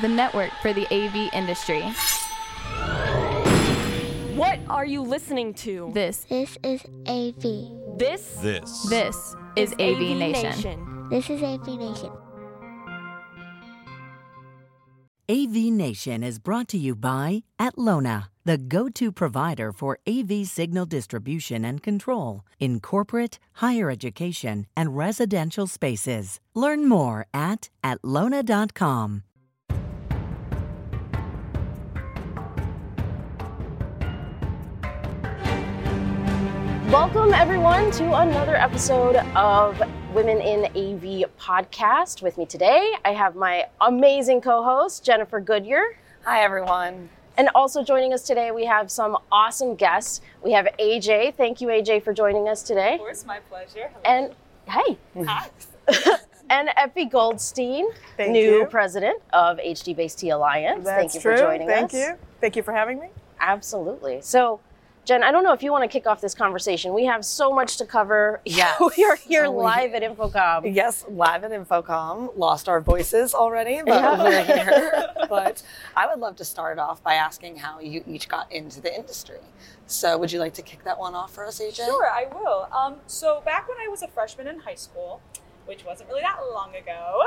the network for the AV industry. What are you listening to? This is AV. This is AV Nation. This is AV Nation. AV Nation is brought to you by Atlona, the go-to provider for AV signal distribution and control in corporate, higher education, and residential spaces. Learn more at atlona.com. Welcome, everyone, to another episode of Women in AV podcast. With me today, I have my amazing co-host, Jennifer Goodyer. Hi, everyone. And also joining us today, we have some awesome guests. We have AJ. Thank you, AJ, for joining us today. Of course, my pleasure. Hello. And hey. Hi. And Effi Goldstein, new president of HDBaseT Alliance. That's true. Thank you for joining us. Thank you. Thank you for having me. Absolutely. So, Jen, I don't know if you want to kick off this conversation. We have so much to cover. Yes. We are here live at InfoComm. Yes, live at InfoComm. Lost our voices already, but we're here. But I would love to start off by asking how you each got into the industry. So would you like to kick that one off for us, AJ? Sure, I will. So back when I was a freshman in high school, which wasn't really that long ago,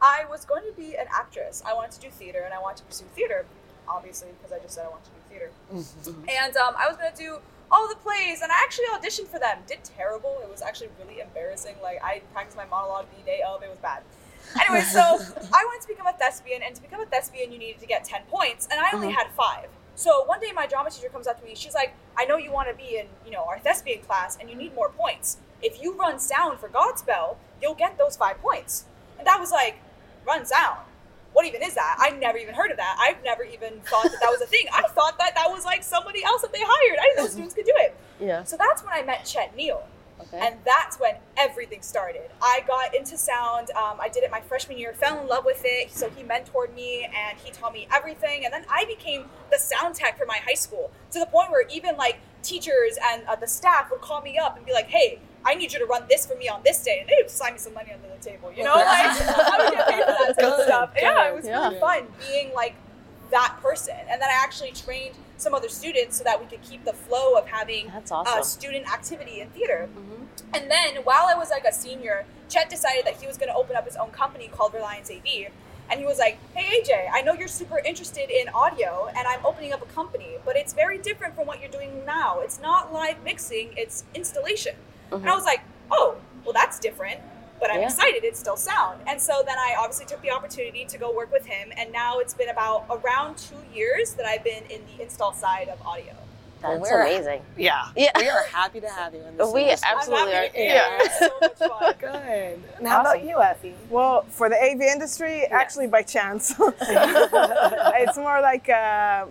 I was going to be an actress. I wanted to do theater, and I wanted to pursue theater, obviously, because I just said I wanted to do theater. Mm-hmm. And I was going to do all the plays, and I actually auditioned for them. Did terrible. It was actually really embarrassing. Like, I practiced my monologue the day of. It was bad. Anyway, so I went to become a thespian, and to become a thespian, you needed to get 10 points, and I only had 5. So one day my drama teacher comes up to me. She's like, I know you want to be in, you know, our thespian class, and you need more points. If you run sound for Godspell, you'll get those 5 points. And that was like, run sound? What even is that? I've never even heard of that. I've never even thought that that was a thing. I thought that that was like somebody else that they hired. I didn't know students could do it. Yeah. So that's when I met Chet Neal. Okay. And that's when everything started. I got into sound. I did it my freshman year, fell in love with it. So he mentored me and he taught me everything. And then I became the sound tech for my high school, to the point where even like teachers and the staff would call me up and be like, hey, I need you to run this for me on this day. And they would sign me some money under the table, you know? Like, I would get paid for that type of stuff. Yeah, it was really fun being like that person. And then I actually trained some other students so that we could keep the flow of having student activity in theater. Mm-hmm. And then while I was like a senior, Chet decided that he was going to open up his own company called Reliance AV. And he was like, hey, AJ, I know you're super interested in audio, and I'm opening up a company, but it's very different from what you're doing now. It's not live mixing, it's installation. Mm-hmm. And I was like, oh, well, that's different, but I'm excited. It's still sound. And so then I obviously took the opportunity to go work with him. And now it's been about around 2 years that I've been in the install side of audio. That's amazing. Yeah. We are happy to have you in this. We absolutely are. It's so much fun. Good. And how about you, Effie? Well, for the AV industry, actually by chance. It's more like a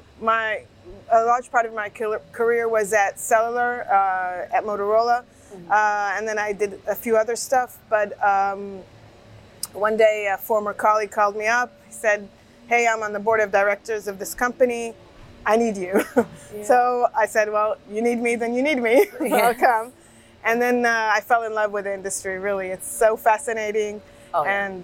large part of my career was at Cellular, at Motorola. And then I did a few other stuff, but one day a former colleague called me up. He said, hey, I'm on the board of directors of this company. I need you. So I said, well, you need me, then you need me. I'll come. And then I fell in love with the industry, really. It's so fascinating and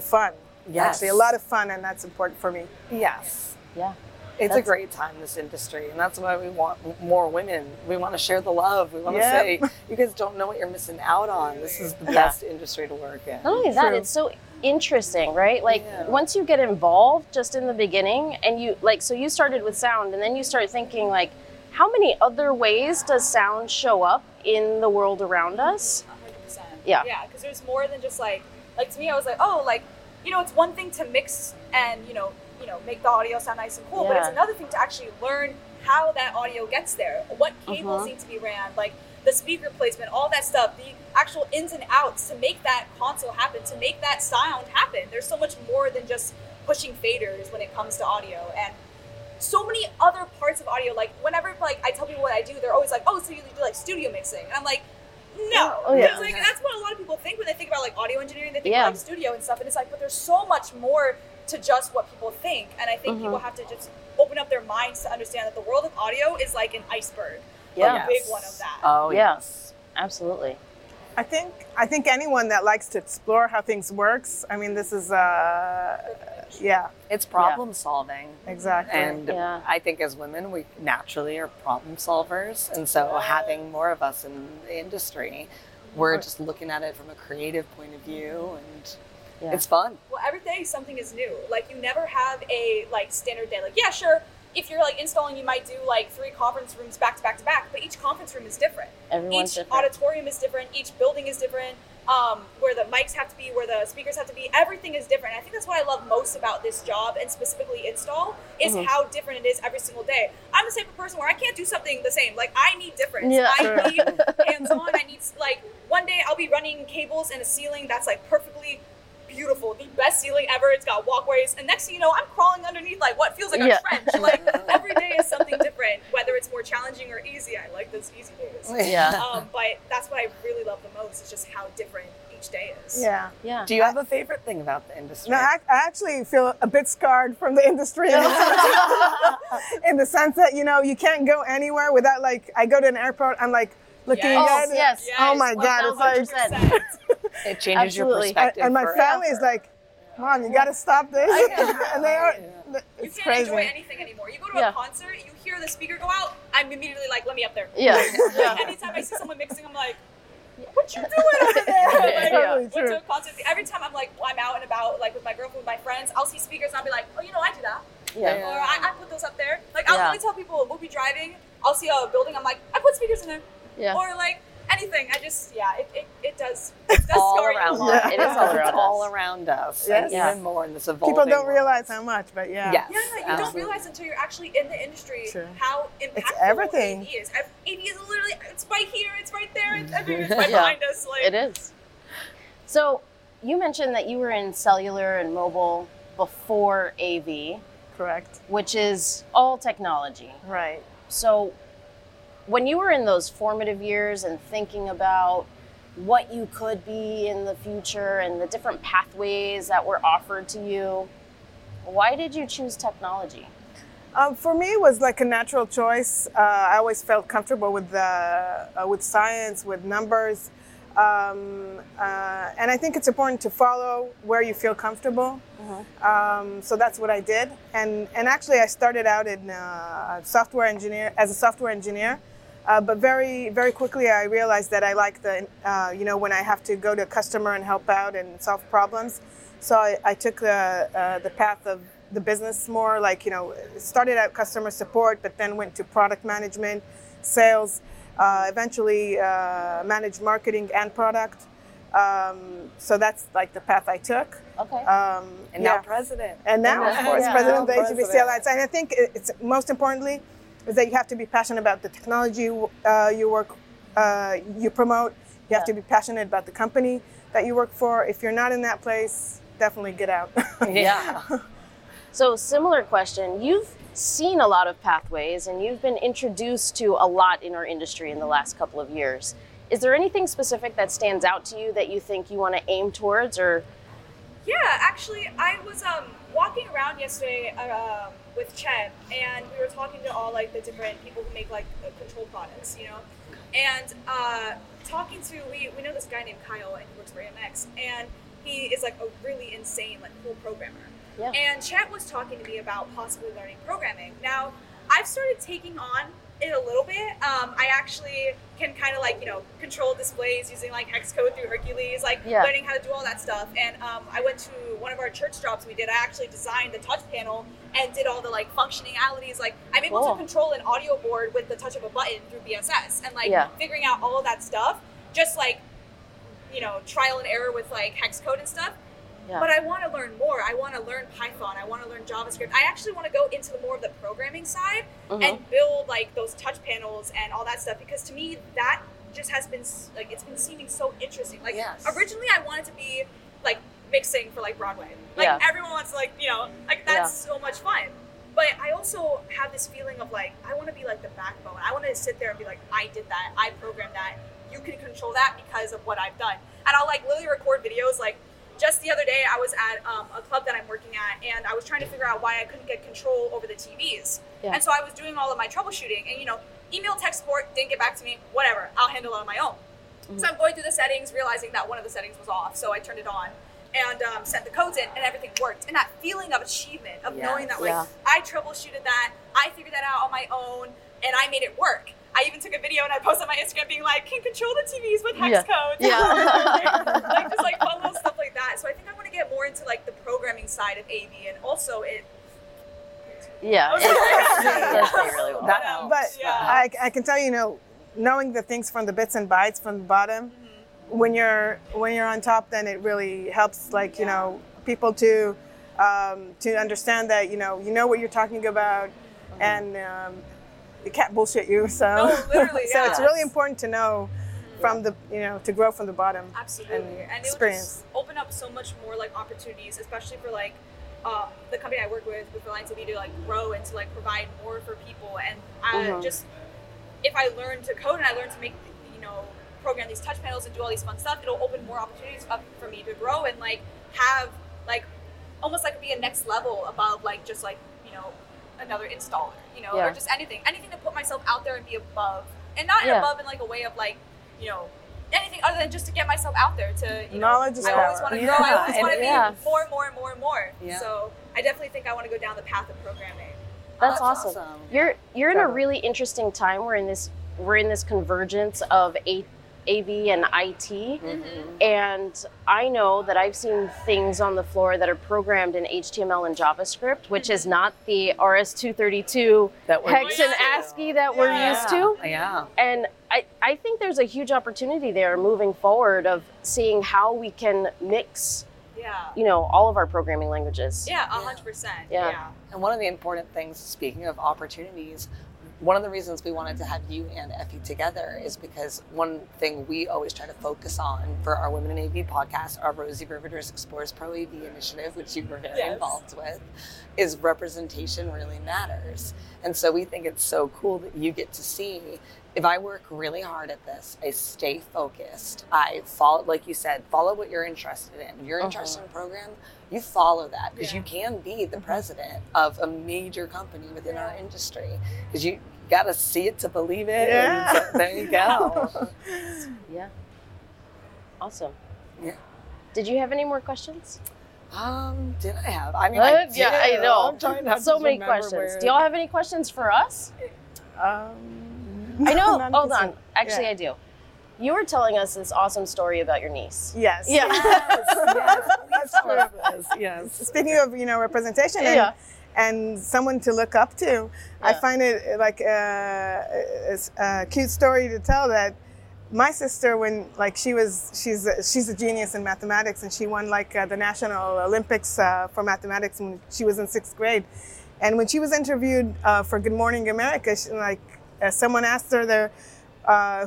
fun. Yes. Actually, a lot of fun, and that's important for me. Yes. Yeah. It's a great time, this industry, and that's why we want more women. We want to share the love. We want to say, you guys don't know what you're missing out on. This is the best industry to work in. Not only that, it's so interesting, right? Like, once you get involved just in the beginning, and you, like, so you started with sound, and then you start thinking, like, how many other ways does sound show up in the world around us? 100%. Yeah, because there's more than just, like, to me, I was like, oh, like, you know, it's one thing to mix and, you know, make the audio sound nice and cool, but it's another thing to actually learn how that audio gets there, what cables need to be ran, like the speaker placement, all that stuff, the actual ins and outs to make that console happen, to make that sound happen. There's so much more than just pushing faders when it comes to audio, and so many other parts of audio. Like, whenever like I tell people what I do, they're always like, oh, so you do like studio mixing, and I'm like, no. Like, that's what a lot of people think when they think about like audio engineering. They think about like studio and stuff, and it's like, but there's so much more to just what people think. And I think people have to just open up their minds to understand that the world of audio is like an iceberg, a big one of that. Oh, yes. Absolutely. I think anyone that likes to explore how things works, I mean, this is, yeah. It's problem solving. Exactly. And I think as women, we naturally are problem solvers. And so having more of us in the industry, we're just looking at it from a creative point of view, and it's fun. Well, every day something is new. Like, you never have a like standard day. Like, yeah, sure. If you're like installing, you might do like 3 conference rooms back to back to back, but each conference room is different. Everyone's each different. Auditorium is different. Each building is different. Where the mics have to be, where the speakers have to be, everything is different. And I think that's what I love most about this job, and specifically install, is how different it is every single day. I'm the type of person where I can't do something the same. Like, I need difference. Yeah. I need hands-on. I need, like, one day I'll be running cables in a ceiling that's like perfectly beautiful, the best ceiling ever. It's got walkways, and next thing you know, I'm crawling underneath like what feels like a trench. Like, every day is something different, whether it's more challenging or easy. I like those easy days. Yeah. But that's what I really love the most, is just how different each day is. Yeah. Yeah. Do you have a favorite thing about the industry? No, I actually feel a bit scarred from the industry in the sense that, you know, you can't go anywhere without, like, I go to an airport, I'm like looking at it. Yes. Oh my God, it's like. It changes your perspective. And my family is like, Mom, you got to stop this. And they are, it's crazy. You can't enjoy anything anymore. You go to a concert, you hear the speaker go out, I'm immediately like, let me up there. Yeah. Anytime I see someone mixing, I'm like, what you doing over there? Like, went to a concert. Every time I'm like, I'm out and about, like with my girlfriend, with my friends, I'll see speakers and I'll be like, oh, you know, I do that. Yeah. Or I put those up there. Like, I'll really tell people, we'll be driving, I'll see a building, I'm like, I put speakers in there. Yeah. Or like, anything. I just, it does. It's all around us. Yeah. It is all around us. Yes. And even more in this evolving world. People don't realize how much, but Yes. Yeah, you don't realize until you're actually in the industry how impactful it's everything. AV is. AV is literally, it's right here, it's right there, it's everywhere, it's right behind us. Like. It is. So you mentioned that you were in cellular and mobile before AV. Correct. Which is all technology. Right. So when you were in those formative years and thinking about what you could be in the future and the different pathways that were offered to you, why did you choose technology? For me, it was like a natural choice. I always felt comfortable with science, with numbers. And I think it's important to follow where you feel comfortable. So that's what I did. And actually, I started out in as a software engineer. But very, very quickly, I realized that I like the, when I have to go to a customer and help out and solve problems. So I took the path of the business more, like, started out customer support, but then went to product management, sales, eventually managed marketing and product. So that's like the path I took. Okay. And now president. And now, of course, president of the HDBaseT Alliance. And I think it's most importantly, is that you have to be passionate about the technology you promote. You have to be passionate about the company that you work for. If you're not in that place, definitely get out. So similar question. You've seen a lot of pathways and you've been introduced to a lot in our industry in the last couple of years. Is there anything specific that stands out to you that you think you want to aim towards? Or actually, I was walking around yesterday with Chet, and we were talking to all like the different people who make like control products, and talking to, we know this guy named Kyle, and he works for AMX, and he is like a really insane, like, cool programmer. Yeah. And Chet was talking to me about possibly learning programming. Now, I've started taking on it a little bit. I actually can kind of like, control displays using like hex code through Hercules, like learning how to do all that stuff. And I went to one of our church jobs we did. I actually designed the touch panel and did all the like functionalities. Like, I'm able to control an audio board with the touch of a button through BSS, and like figuring out all of that stuff, just like, trial and error with like hex code and stuff. Yeah. But I want to learn more. I want to learn Python. I want to learn JavaScript. I actually want to go into the more of the programming side and build like those touch panels and all that stuff, because to me that just has been like, it's been seeming so interesting. Like originally I wanted to be like mixing for like Broadway. Like everyone wants to, like, like that's so much fun. But I also have this feeling of like, I want to be like the backbone. I want to sit there and be like, I did that. I programmed that. You can control that because of what I've done. And I'll like literally record videos. Like, just the other day, I was at a club that I'm working at, and I was trying to figure out why I couldn't get control over the TVs. Yeah. And so I was doing all of my troubleshooting, and email tech support didn't get back to me, whatever, I'll handle it on my own. Mm-hmm. So I'm going through the settings, realizing that one of the settings was off. So I turned it on and sent the codes in, and everything worked. And that feeling of achievement, of knowing that, like, I troubleshooted that, I figured that out on my own, and I made it work. I even took a video and I posted on my Instagram being like, can control the TVs with hex codes. Like, just like fun little stuff like that. So I think I want to get more into like the programming side of AV, and also it. But I can tell you, knowing the things from the bits and bytes from the bottom, when you're on top, then it really helps. Like people to understand that you know what you're talking about, and. You can't bullshit you, so so it's really important to know from the to grow from the bottom. Absolutely, and it will just open up so much more like opportunities, especially for like the company I work with Reliance AV, to like grow and to like provide more for people. And I just if I learn to code and I learn to make program these touch panels and do all these fun stuff, it'll open more opportunities up for me to grow and like have like almost like be a next level above like just like another installer, or just anything to put myself out there and be above, and not above in like a way of like, anything other than just to get myself out there to, knowledge is power. I always want to grow. I always want to be more and more. Yeah. So I definitely think I want to go down the path of programming. That's awesome. You're in a really interesting time. We're in this convergence of AV and IT, and I know that I've seen things on the floor that are programmed in HTML and JavaScript, which is not the RS 232 hex and ASCII that we're used to. Yeah. And I think there's a huge opportunity there moving forward of seeing how we can mix all of our programming languages. 100%. Yeah. And one of the important things, speaking of opportunities, one of the reasons we wanted to have you and Effi together is because one thing we always try to focus on for our Women in AV podcast, our Rosie Riveters Explores Pro AV initiative, which you were very involved with, is representation really matters. And so we think it's so cool that you get to see, if I work really hard at this, I stay focused, I follow, like you said, follow what you're interested in. If you're interested in a program, you follow that, because you can be the president of a major company within our industry, because you got to see it to believe it. Yeah. And so, there you go. Awesome. Yeah. Did you have any more questions? Did I have? I mean, I know. I'm trying not so many questions. Do y'all have any questions for us? I know. Hold on. Actually, I do. You were telling us this awesome story about your niece. Yes. Yeah. Yes. Speaking of, representation and someone to look up to, I find it like a cute story to tell that my sister, when like she's a genius in mathematics, and she won like the National Olympics for mathematics when she was in 6th grade, and when she was interviewed for Good Morning America, she, like someone asked her there.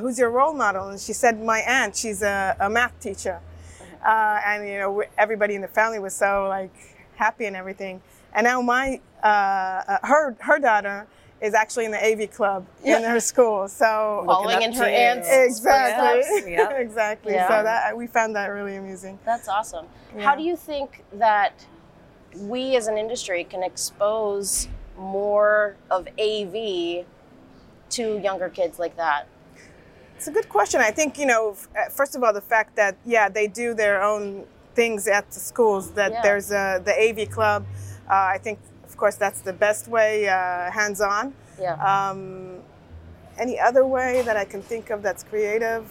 Who's your role model? And she said, my aunt, she's a math teacher. And, everybody in the family was so, like, happy and everything. And now my, her daughter is actually in the AV club in her school. So following in her aunt's footsteps. Exactly. Yeah. So that we found that really amusing. That's awesome. Yeah. How do you think that we as an industry can expose more of AV to younger kids like that? It's a good question. I think, first of all, the fact that, they do their own things at the schools, that there's the AV club. I think, of course, that's the best way, hands-on. Yeah. Any other way that I can think of that's creative?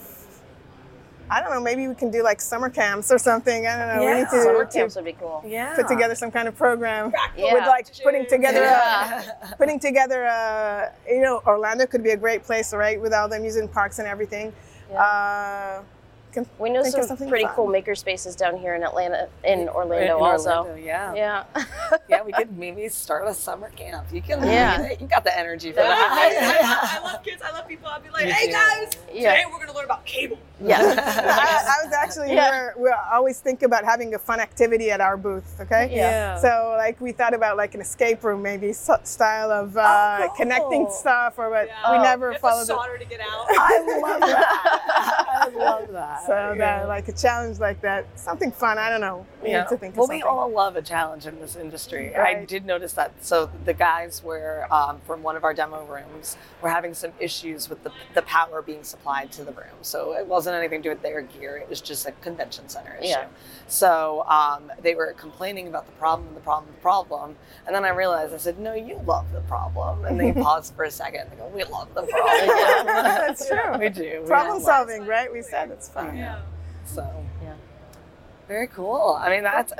I don't know. Maybe we can do like summer camps or something. I don't know. Yeah. We need to summer camps would be cool. Yeah. Put together some kind of program with like putting together Orlando could be a great place, right? With all the amusement parks and everything. Yeah. We know some pretty cool maker spaces down here in Atlanta, in Orlando also. Orlando, we could maybe start a summer camp. You can, you got the energy for that. I love kids. I love people. I'll be like, hey guys, today we're going to learn about cable. Yeah, I was actually here. We always think about having a fun activity at our booth. Okay. Yeah. So like we thought about like an escape room, maybe style of connecting stuff, but we never followed solder to get out. I love that. So yeah, that, like a challenge like that, something fun, I don't know. We yeah. need to think of something. Well, we all love a challenge in this industry. Right. I did notice that. So the guys were, from one of our demo rooms, were having some issues with the power being supplied to the room. So it wasn't anything to do with their gear. It was just a convention center issue. Yeah. So they were complaining about the problem. And then I realized, I said, no, you love the problem. And they paused for a second and they go, we love the problem. Yeah. That's true. We do. Problem solving, right? We said it's fun. Yeah. So, yeah. Very cool. I mean, that's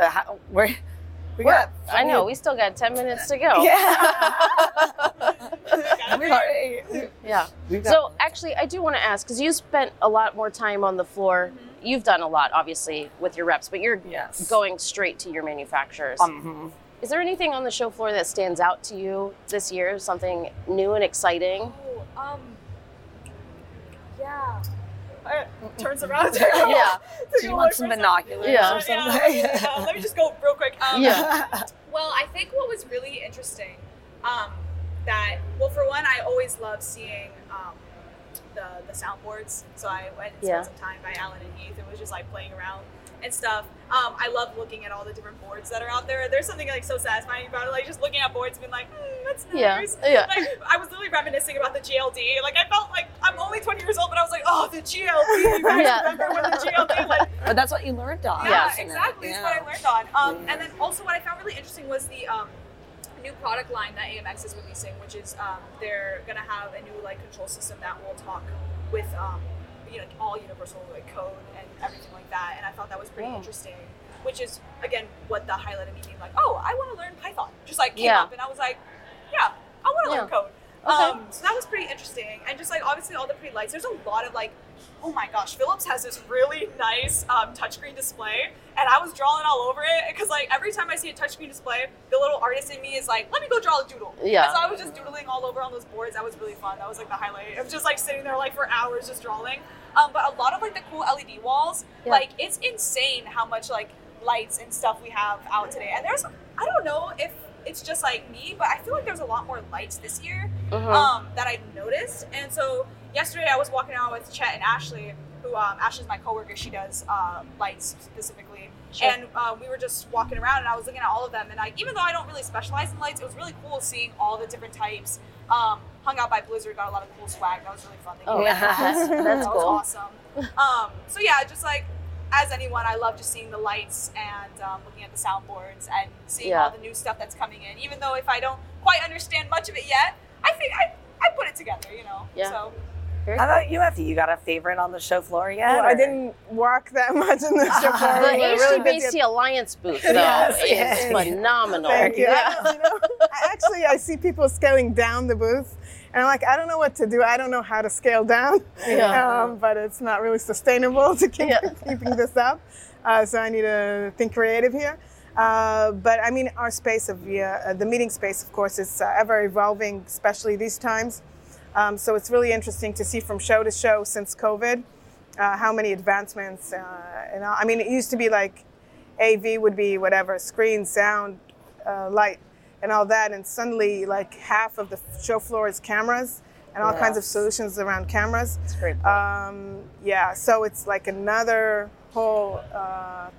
I know, we still got 10 minutes to go. Yeah. So actually, I do want to ask, because you spent a lot more time on the floor. Mm-hmm. You've done a lot, obviously, with your reps, but you're going straight to your manufacturers. Mm-hmm. Is there anything on the show floor that stands out to you this year? Something new and exciting? Oh, yeah. Turns around. Yeah. Do you want some binoculars or something? Yeah. Let me just go real quick. Well, I think what was really interesting, for one, I always love seeing the soundboards. So I went and spent some time by Alan and Heath. It was just like playing around and stuff. I love looking at all the different boards that are out there. There's something like so satisfying about it, like just looking at boards and being like, that's nice. Yeah. Like, I was literally reminiscing about the GLD. Like I felt like I'm only 20 years old, but I was like, oh, the GLD. Right? Yeah. Remember when the GLD? Like, but that's what you learned on. Yeah, exactly. Yeah. That's what I learned on. And then also what I found really interesting was the new product line that AMX is releasing, which is they're gonna have a new like control system that will talk with all universal like code and everything like that, and I thought that was pretty interesting, which is again what the highlight of me being like, oh, I want to learn Python, just like came up, and I was like, I want to learn code. Okay. So that was pretty interesting, and just like obviously all the pretty lights. There's a lot of like, oh my gosh, Philips has this really nice touchscreen display, and I was drawing all over it because like every time I see a touchscreen display, the little artist in me is like, let me go draw a doodle. Yeah. And so I was just doodling all over on those boards. That was really fun. That was like the highlight of just like sitting there like for hours just drawing. But a lot of like the cool LED walls, like it's insane how much like lights and stuff we have out today. And there's, I don't know if it's just like me, but I feel like there's a lot more lights this year that I noticed. And so yesterday I was walking out with Chet and Ashley, who Ashley's my coworker. She does lights specifically. Sure. And we were just walking around and I was looking at all of them. And like, even though I don't really specialize in lights, it was really cool seeing all the different types. Hung out by Blizzard, got a lot of cool swag. That was really fun. That's cool. That was awesome. So yeah, just like, as anyone, I love just seeing the lights and looking at the soundboards and seeing all the new stuff that's coming in. Even though if I don't quite understand much of it yet, I think I put it together, you know. Yeah. So. How about you, Effie? You got a favorite on the show floor yet? Well, I didn't walk that much in the show floor. The HDBaseT Alliance booth, though, is phenomenal. Thank you. Yeah. I see people scaling down the booth, and I'm like, I don't know what to do. I don't know how to scale down, but it's not really sustainable to keep keeping this up. So I need to think creative here. But I mean, our space of the meeting space, of course, is ever evolving, especially these times. So it's really interesting to see from show to show since COVID, how many advancements. I mean, it used to be like AV would be whatever, screen, sound, light, and all that. And suddenly, like half of the show floor is cameras and all kinds of solutions around cameras. That's great. So it's like another whole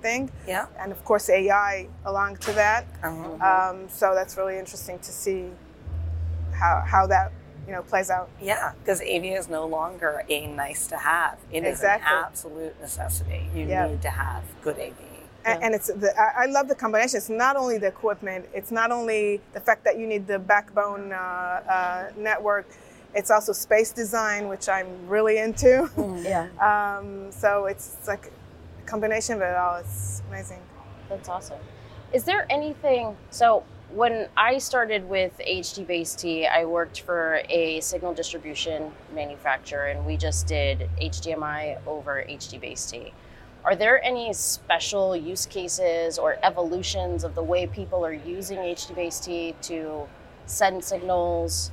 thing. Yeah. And of course, AI along to that. Mm-hmm. So that's really interesting to see how that plays out. Yeah, because AV is no longer a nice to have. It is an absolute necessity. You need to have good AV. And it's I love the combination. It's not only the equipment. It's not only the fact that you need the backbone network. It's also space design, which I'm really into. So it's like a combination of it all. It's amazing. That's awesome. Is there anything... So when I started with HDBaseT, I worked for a signal distribution manufacturer, and we just did HDMI over HDBaseT. Are there any special use cases or evolutions of the way people are using HDBaseT to send signals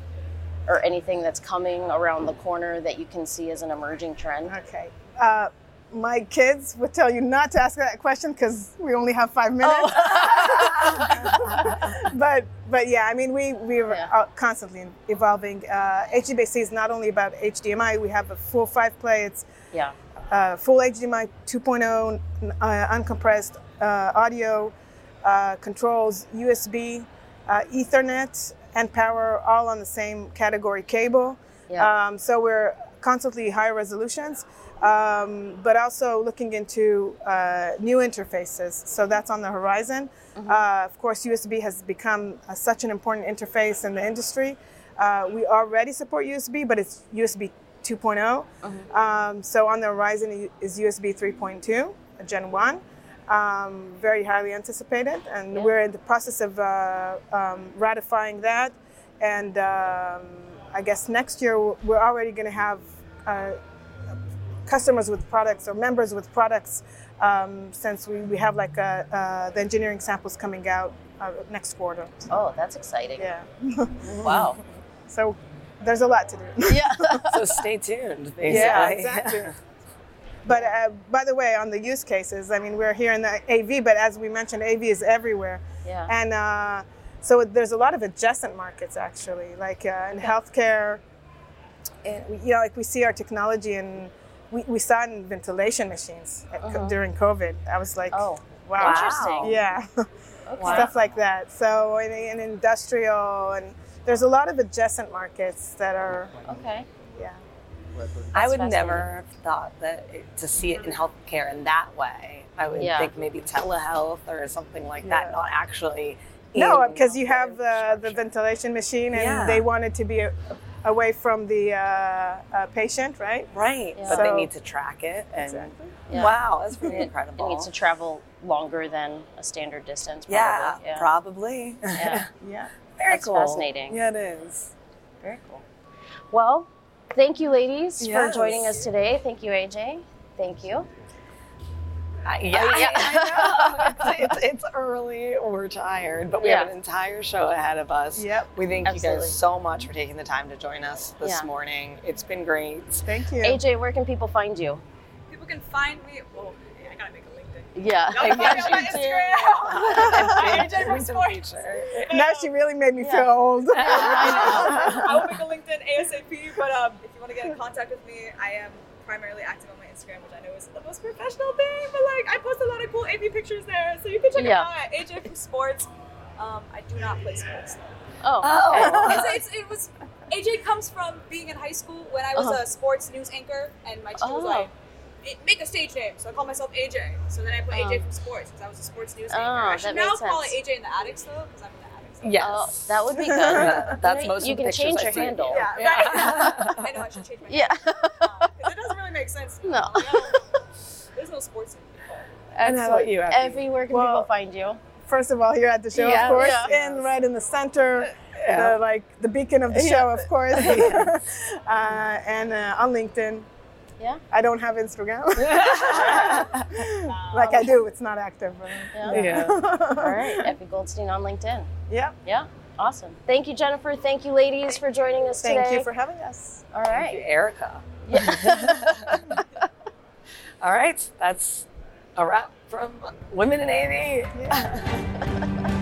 or anything that's coming around the corner that you can see as an emerging trend? Okay. My kids would tell you not to ask that question because we only have 5 minutes. Oh. but yeah, I mean, we're constantly evolving. HDBaseT is not only about HDMI. We have a full 5 play. It's full HDMI 2.0 uncompressed audio, controls, USB, Ethernet, and power all on the same category cable. Yeah. So we're constantly higher resolutions, but also looking into new interfaces. So that's on the horizon. Mm-hmm. Of course, USB has become such an important interface in the industry. We already support USB, but it's USB 2.0. Mm-hmm. So on the horizon is USB 3.2, Gen 1. Very highly anticipated, and yeah. we're in the process of ratifying that, and I guess next year we're already going to have customers with products or members with products, since we have like the engineering samples coming out next quarter. Oh, that's exciting. Yeah. Wow. So there's a lot to do. Yeah. So stay tuned, basically. Yeah, exactly. Yeah. But by the way, on the use cases, I mean, we're here in the AV, but as we mentioned, AV is everywhere. Yeah. And so there's a lot of adjacent markets, actually, like in healthcare. And, you know, like we see our technology, and we saw it in ventilation machines during COVID. I was like, oh, wow. Interesting. Yeah. Okay. Wow. Stuff like that. So in industrial, and there's a lot of adjacent markets that are. Okay. Yeah. I would never have thought that to see it in healthcare in that way. I would think maybe telehealth or something like that, not actually. No, because you have the ventilation machine, and they want it to be away from the patient, right? Right. Yeah. But they need to track it. And exactly. Yeah. Wow, that's pretty incredible. It needs to travel longer than a standard distance, probably. Yeah, yeah. Probably. Yeah. Yeah. Very that's cool. Fascinating. Yeah, it is. Very cool. Well, thank you, ladies, for joining us today. Thank you, AJ. Thank you. I know. It's early. We're tired, but we have an entire show ahead of us. Yep. We thank you guys so much for taking the time to join us this morning. It's been great. Thank you. AJ, where can people find you? People can find me. Oh, I got to make a LinkedIn. Yeah. No, my Instagram. AJ from Sports. Now she really made me feel old. I know. I will make a LinkedIn ASAP, but if you want to get in contact with me, I am primarily active on my Instagram, which I know isn't the most professional thing, but like I post a lot of cool AV pictures there, so you can check it out at AJ from Sports. I do not play sports. Oh, okay. It was AJ comes from being in high school when I was a sports news anchor, and my team was like, make a stage name, so I called myself AJ. So then I put AJ from Sports because I was a sports news anchor. I should now call it AJ in the Attics though, because I'm in the Attics. Yes, that would be good. That's you know, most. You can change your handle. Yeah, I know I should change my. Handle. Makes sense. No. There's no sports in people. And how about you, Effie? Effie, where can people find you? First of all, here at the show, of course, and right in the center, the beacon of the show, of course, and on LinkedIn. Yeah. I don't have Instagram. Like I do, it's not active. But all right, Effie Goldstein on LinkedIn. Yeah. Yeah. Awesome. Thank you, Jennifer. Thank you, ladies, for joining us today. Thank you for having us. All right. Thank you, Erica. Yeah. All right, that's a wrap from Women in AV. Yeah.